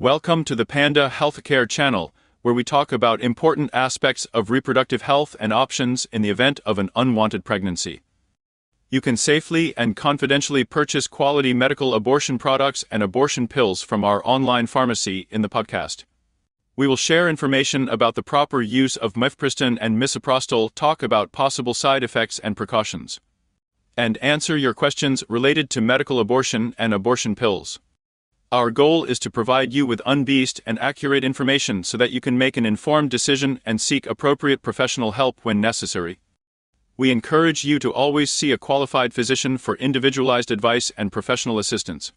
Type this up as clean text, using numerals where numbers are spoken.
Welcome to the Panda Healthcare channel, where we talk about important aspects of reproductive health and options in the event of an unwanted pregnancy. You can safely and confidentially purchase quality medical abortion products and abortion pills from our online pharmacy in the podcast. We will share information about the proper use of mifepristone and misoprostol, talk about possible side effects and precautions, and answer your questions related to medical abortion and abortion pills. Our goal is to provide you with unbiased and accurate information so that you can make an informed decision and seek appropriate professional help when necessary. We encourage you to always see a qualified physician for individualized advice and professional assistance.